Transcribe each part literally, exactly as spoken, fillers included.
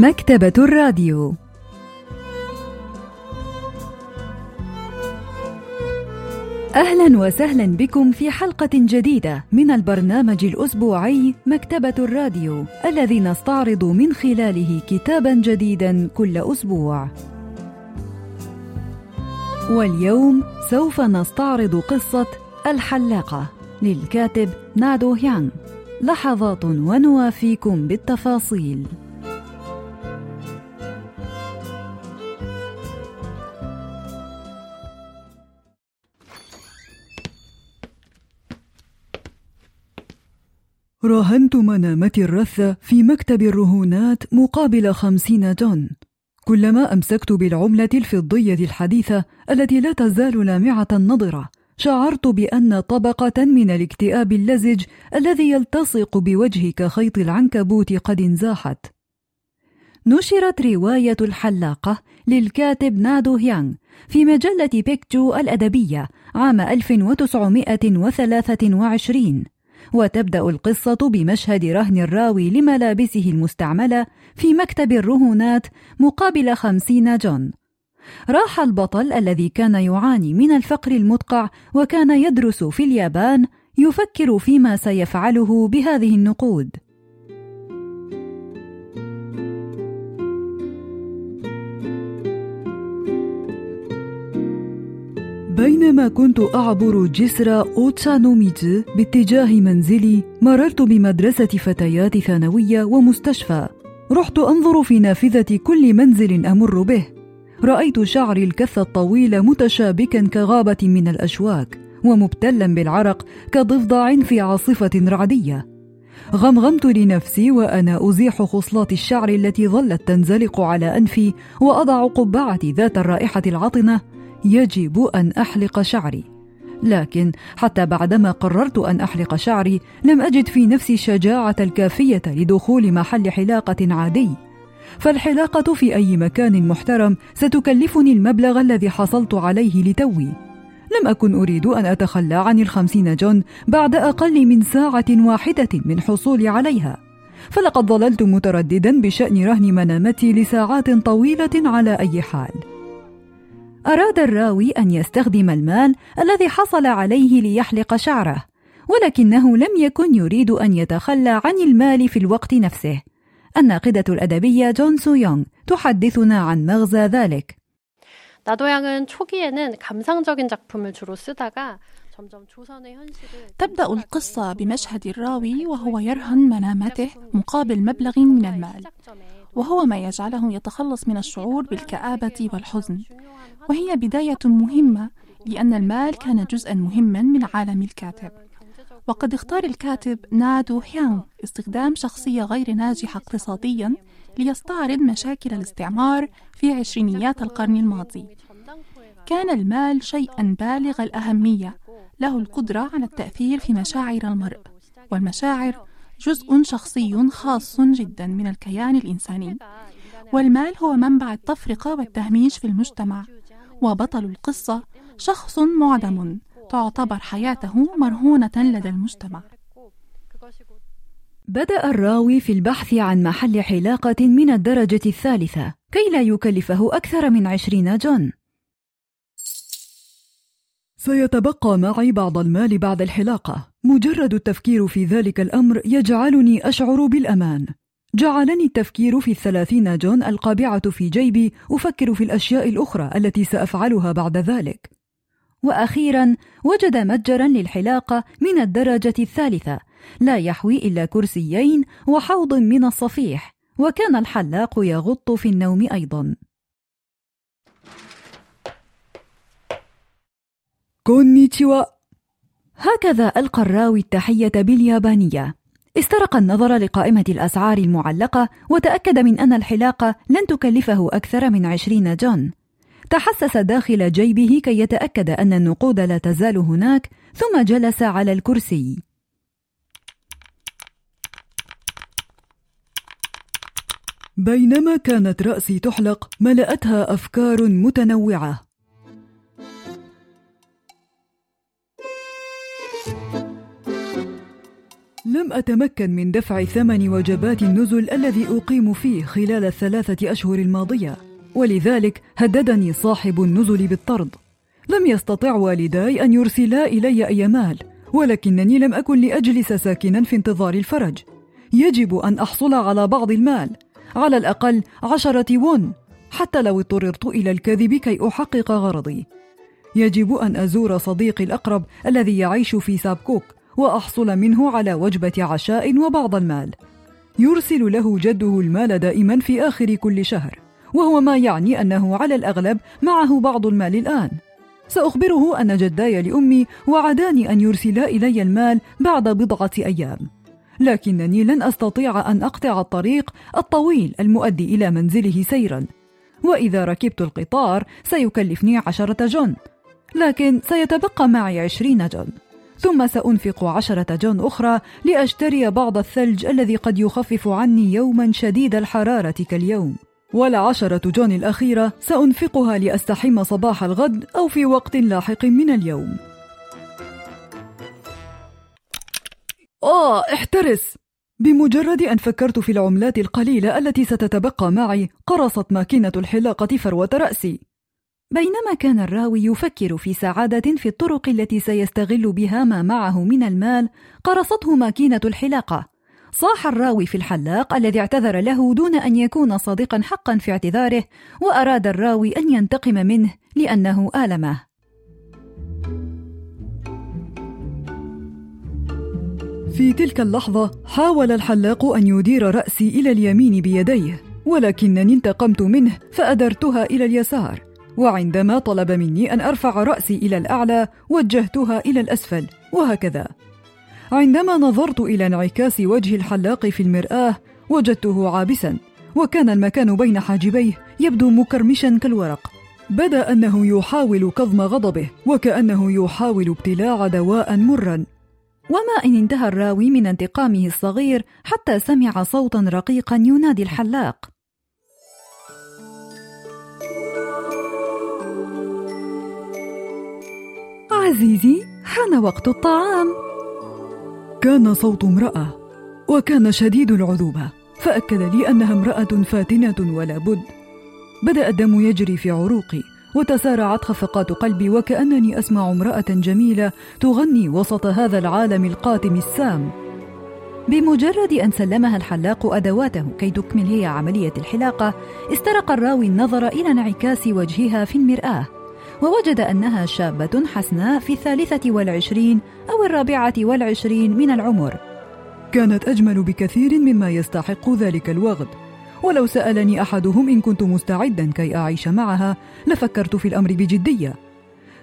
مكتبة الراديو. أهلا وسهلا بكم في حلقة جديدة من البرنامج الأسبوعي مكتبة الراديو، الذي نستعرض من خلاله كتابا جديدا كل أسبوع. واليوم سوف نستعرض قصة الحلاقة للكاتب نادو هيانغ. لحظات ونوافيكم بالتفاصيل. راهنت منامتي الرثة في مكتب الرهونات مقابل خمسين دون. كلما أمسكت بالعملة الفضية الحديثة التي لا تزال لامعة النضرة، شعرت بأن طبقة من الاكتئاب اللزج الذي يلتصق بوجهي كخيط العنكبوت قد انزاحت. نشرت رواية الحلاقة للكاتب نادو هيانغ في مجلة بيكتجو الأدبية عام ألف وتسعمائة وثلاثة وعشرين، وتبدأ القصة بمشهد رهن الراوي لملابسه المستعملة في مكتب الرهونات مقابل خمسين جون. راح البطل الذي كان يعاني من الفقر المدقع وكان يدرس في اليابان يفكر فيما سيفعله بهذه النقود. بينما كنت أعبر جسر أوتسانوميتسو باتجاه منزلي، مررت بمدرسة فتيات ثانوية ومستشفى. رحت أنظر في نافذة كل منزل أمر به. رأيت شعري الكث الطويل متشابكا كغابة من الأشواك، ومبتلا بالعرق كضفدع في عاصفة رعدية. غمغمت لنفسي وأنا أزيح خصلات الشعر التي ظلت تنزلق على أنفي، وأضع قبعتي ذات الرائحة العطنة. يجب أن أحلق شعري، لكن حتى بعدما قررت أن أحلق شعري لم أجد في نفسي الشجاعة الكافية لدخول محل حلاقة عادي، فالحلاقة في أي مكان محترم ستكلفني المبلغ الذي حصلت عليه لتوي. لم أكن أريد أن أتخلى عن الخمسين جون بعد أقل من ساعة واحدة من حصولي عليها، فلقد ظللت مترددا بشأن رهن منامتي لساعات طويلة. على أي حال، أراد الراوي أن يستخدم المال الذي حصل عليه ليحلق شعره، ولكنه لم يكن يريد أن يتخلى عن المال في الوقت نفسه. الناقدة الأدبية جون سو يونغ تحدثنا عن مغزى ذلك. تبدأ القصة بمشهد الراوي وهو يرهن منامته مقابل مبلغ من المال، وهو ما يجعله يتخلص من الشعور بالكآبة والحزن، وهي بداية مهمة لأن المال كان جزءا مهما من عالم الكاتب. وقد اختار الكاتب نادو هيانغ استخدام شخصية غير ناجحة اقتصاديا ليستعرض مشاكل الاستعمار في عشرينيات القرن الماضي. كان المال شيئا بالغ الأهمية، له القدرة على التأثير في مشاعر المرء، والمشاعر جزء شخصي خاص جدا من الكيان الإنساني، والمال هو منبع التفرقة والتهميش في المجتمع. وبطل القصة شخص معدم تعتبر حياته مرهونة لدى المجتمع. بدأ الراوي في البحث عن محل حلاقة من الدرجة الثالثة كي لا يكلفه أكثر من عشرين جون. سيتبقى معي بعض المال بعد الحلاقة. مجرد التفكير في ذلك الأمر يجعلني أشعر بالأمان. جعلني التفكير في الثلاثين جون القابعة في جيبي أفكر في الأشياء الأخرى التي سأفعلها بعد ذلك. وأخيرا وجد متجرا للحلاقة من الدرجة الثالثة لا يحوي إلا كرسيين وحوض من الصفيح، وكان الحلاق يغط في النوم أيضا. كونيتشيوا، هكذا ألقى الراوي التحية باليابانية. استرق النظر لقائمة الأسعار المعلقة وتأكد من أن الحلاقة لن تكلفه أكثر من عشرين جون. تحسس داخل جيبه كي يتأكد أن النقود لا تزال هناك، ثم جلس على الكرسي. بينما كانت رأسي تحلق ملأتها أفكار متنوعة. لم أتمكن من دفع ثمن وجبات النزل الذي أقيم فيه خلال الثلاثة أشهر الماضية، ولذلك هددني صاحب النزل بالطرد. لم يستطع والداي أن يرسلا إلي أي مال، ولكنني لم أكن لأجلس ساكنا في انتظار الفرج. يجب أن أحصل على بعض المال، على الأقل عشرة ون، حتى لو اضطررت إلى الكذب كي أحقق غرضي. يجب أن أزور صديقي الأقرب الذي يعيش في سابكوك وأحصل منه على وجبة عشاء وبعض المال. يرسل له جده المال دائما في آخر كل شهر، وهو ما يعني أنه على الأغلب معه بعض المال الآن. سأخبره أن جداي لأمي وعداني أن يرسلا إلي المال بعد بضعة أيام، لكنني لن أستطيع أن أقطع الطريق الطويل المؤدي إلى منزله سيرا، وإذا ركبت القطار سيكلفني عشرة جون، لكن سيتبقى معي عشرين جون، ثم سأنفق عشرة جون أخرى لأشتري بعض الثلج الذي قد يخفف عني يوما شديد الحرارة كاليوم، والعشرة جون الأخيرة سأنفقها لأستحم صباح الغد أو في وقت لاحق من اليوم. آه احترس! بمجرد أن فكرت في العملات القليلة التي ستتبقى معي قرصت ماكينة الحلاقة فروة رأسي. بينما كان الراوي يفكر في سعادة في الطرق التي سيستغل بها ما معه من المال، قرصته ماكينة الحلاقة. صاح الراوي في الحلاق الذي اعتذر له دون أن يكون صادقا حقا في اعتذاره، وأراد الراوي أن ينتقم منه لأنه آلمه. في تلك اللحظة حاول الحلاق أن يدير رأسي إلى اليمين بيديه، ولكنني انتقمت منه فأدرتها إلى اليسار، وعندما طلب مني أن أرفع رأسي إلى الأعلى وجهتها إلى الأسفل، وهكذا. عندما نظرت إلى انعكاس وجه الحلاق في المرآة وجدته عابسا، وكان المكان بين حاجبيه يبدو مكرمشا كالورق. بدأ أنه يحاول كظم غضبه، وكأنه يحاول ابتلاع دواء مرا. وما إن انتهى الراوي من انتقامه الصغير حتى سمع صوتا رقيقا ينادي الحلاق. عزيزي، حان وقت الطعام. كان صوت امرأة، وكان شديد العذوبة، فأكد لي أنها امرأة فاتنة ولا بد. بدأ الدم يجري في عروقي، وتسارعت خفقات قلبي، وكأنني أسمع امرأة جميلة تغني وسط هذا العالم القاتم السام. بمجرد أن سلمها الحلاق أدواته كي تكمل هي عملية الحلاقة، استرق الراوي النظر إلى انعكاس وجهها في المرآة، ووجد أنها شابة حسناء في الثالثة والعشرين أو الرابعة والعشرين من العمر. كانت أجمل بكثير مما يستحق ذلك الوغد، ولو سألني أحدهم إن كنت مستعدا كي أعيش معها لفكرت في الأمر بجدية.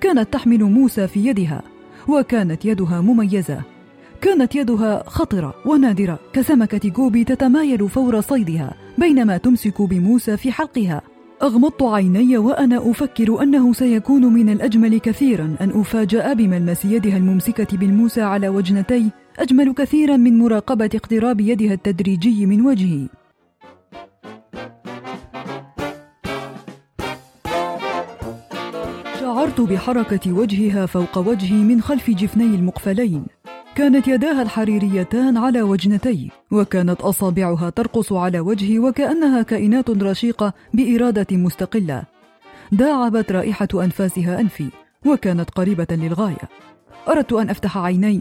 كانت تحمل موسى في يدها، وكانت يدها مميزة، كانت يدها خطرة ونادرة كسمكة جوبي تتمايل فور صيدها بينما تمسك بموسى في حلقها. أغمضت عيني وأنا أفكر أنه سيكون من الأجمل كثيرا أن أفاجأ بملمس يدها الممسكة بالموسى على وجنتي، أجمل كثيرا من مراقبة اقتراب يدها التدريجي من وجهي. شعرت بحركة وجهها فوق وجهي من خلف جفني المقفلين. كانت يداها الحريريتان على وجنتي، وكانت أصابعها ترقص على وجهي وكأنها كائنات رشيقة بإرادة مستقلة. داعبت رائحة أنفاسها أنفي، وكانت قريبة للغاية. أردت أن أفتح عيني.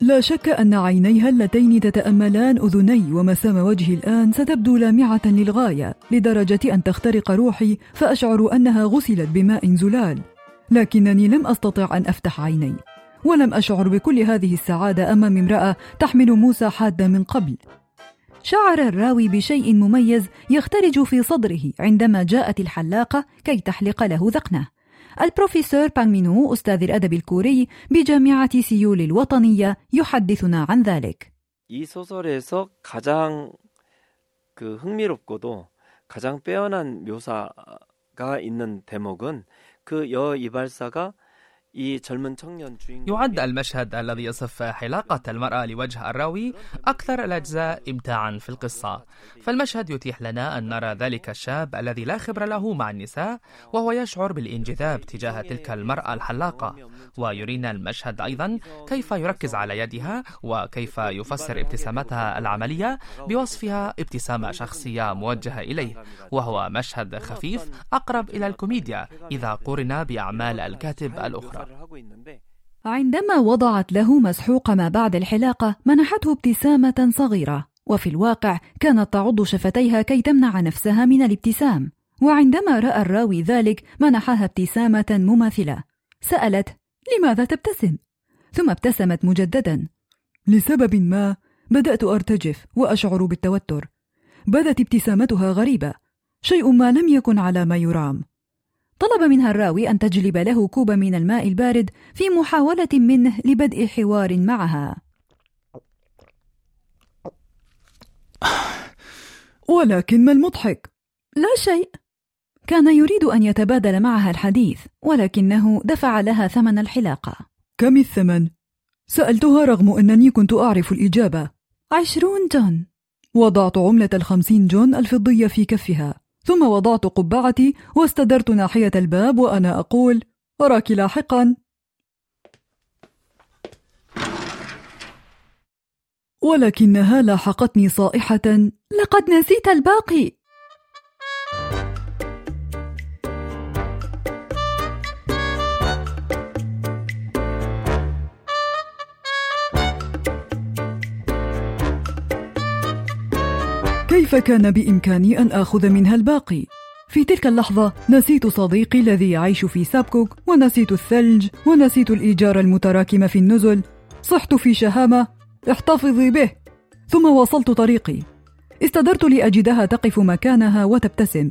لا شك أن عينيها اللتين تتأملان أذني ومسام وجهي الآن ستبدو لامعة للغاية، لدرجة أن تخترق روحي فأشعر أنها غسلت بماء زلال. لكنني لم أستطع أن أفتح عيني، ولم أشعر بكل هذه السعادة أمام امرأة تحمل موسى حادة من قبل. شعر الراوي بشيء مميز يخترج في صدره عندما جاءت الحلاقة كي تحلق له ذقنه. البروفيسور بانغ مينو، أستاذ الأدب الكوري بجامعة سيول الوطنية، يحدثنا عن ذلك. 이 소설에서 가장 그 흥미롭고도 가장 빼어난 묘사가 있는 대목은 그 여 이발사가 يعد المشهد الذي يصف حلاقة المرأة لوجه الراوي أكثر الأجزاء إمتاعا في القصة، فالمشهد يتيح لنا أن نرى ذلك الشاب الذي لا خبرة له مع النساء وهو يشعر بالانجذاب تجاه تلك المرأة الحلاقة، ويرينا المشهد أيضا كيف يركز على يدها وكيف يفسر ابتسامتها العملية بوصفها ابتسامة شخصية موجهة إليه، وهو مشهد خفيف أقرب إلى الكوميديا إذا قورن بأعمال الكاتب الأخرى. عندما وضعت له مسحوق ما بعد الحلاقة منحته ابتسامة صغيرة، وفي الواقع كانت تعض شفتيها كي تمنع نفسها من الابتسام، وعندما رأى الراوي ذلك منحها ابتسامة مماثلة. سألت: لماذا تبتسم؟ ثم ابتسمت مجددا. لسبب ما بدأت أرتجف وأشعر بالتوتر. بدت ابتسامتها غريبة، شيء ما لم يكن على ما يرام. طلب منها الراوي أن تجلب له كوبا من الماء البارد في محاولة منه لبدء حوار معها، ولكن ما المضحك؟ لا شيء. كان يريد أن يتبادل معها الحديث، ولكنه دفع لها ثمن الحلاقة. كم الثمن؟ سألتها رغم أنني كنت أعرف الإجابة. عشرون جون. وضعت عملة الخمسين جون الفضية في كفها، ثم وضعت قبعتي واستدرت ناحية الباب وأنا أقول: أراك لاحقا. ولكنها لاحقتني صائحة: لقد نسيت الباقي. كيف كان بإمكاني أن آخذ منها الباقي؟ في تلك اللحظة نسيت صديقي الذي يعيش في سابكوك، ونسيت الثلج، ونسيت الإيجار المتراكم في النزل. صحت في شهامة: احتفظي به. ثم واصلت طريقي. استدرت لأجدها تقف مكانها وتبتسم.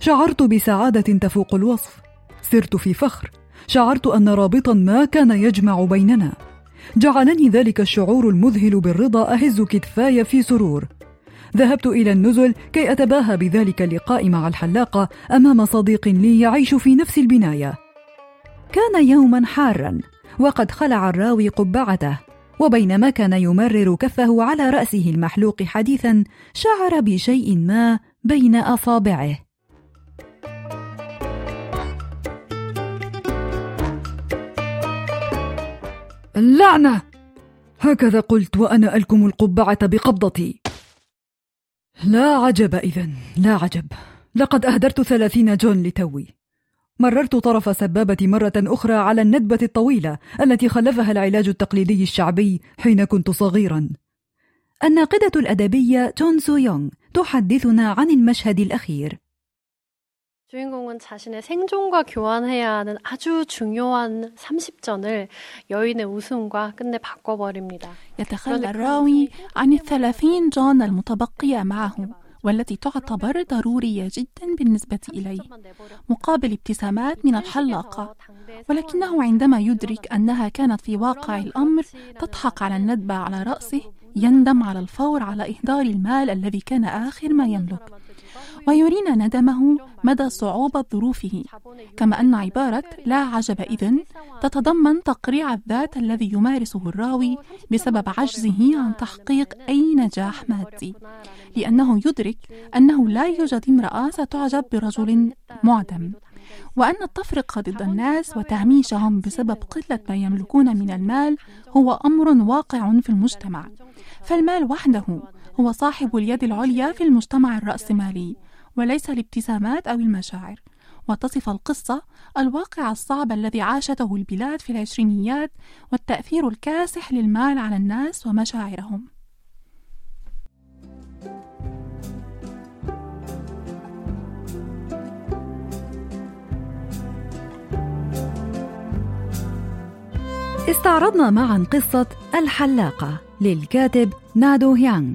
شعرت بسعادة تفوق الوصف. سرت في فخر. شعرت أن رابطا ما كان يجمع بيننا. جعلني ذلك الشعور المذهل بالرضا أهز كتفاي في سرور. ذهبت إلى النزل كي أتباهى بذلك اللقاء مع الحلاقة أمام صديق لي يعيش في نفس البناية. كان يوما حارا، وقد خلع الراوي قبعته، وبينما كان يمرر كفه على رأسه المحلوق حديثا شعر بشيء ما بين أصابعه. اللعنة! هكذا قلت وأنا ألكم القبعة بقبضتي. لا عجب إذن، لا عجب، لقد أهدرت ثلاثين جون لتوي. مررت طرف سبابة مرة أخرى على الندبة الطويلة التي خلفها العلاج التقليدي الشعبي حين كنت صغيرا. الناقدة الأدبية جون سو يونغ تحدثنا عن المشهد الأخير. 주인공은 자신의 생존과 교환해야 하는 아주 중요한 삼십 전을 여인의 웃음과 끝내 바꿔버립니다. يتخلى الراوي عن الثلاثين جون المتبقية معه والتي تعتبر ضرورية جدا بالنسبة إليه مقابل ابتسامات من الحلاقة، ولكنه عندما يدرك أنها كانت في واقع الأمر تضحك على الندبة على رأسه يندم على الفور على إهدار المال الذي كان آخر ما يملك، ويرينا ندمه مدى صعوبة ظروفه. كما أن عبارة لا عجب إذن تتضمن تقريع الذات الذي يمارسه الراوي بسبب عجزه عن تحقيق أي نجاح مادي، لأنه يدرك أنه لا يوجد امرأة ستعجب برجل معدم، وأن التفرقة ضد الناس وتهميشهم بسبب قلة ما يملكون من المال هو أمر واقع في المجتمع. فالمال وحده هو صاحب اليد العليا في المجتمع الرأسمالي، وليس الابتسامات أو المشاعر. وتصف القصة الواقع الصعب الذي عاشته البلاد في العشرينيات والتأثير الكاسح للمال على الناس ومشاعرهم. استعرضنا معا قصة الحلاقة للكاتب نادو هيانغ،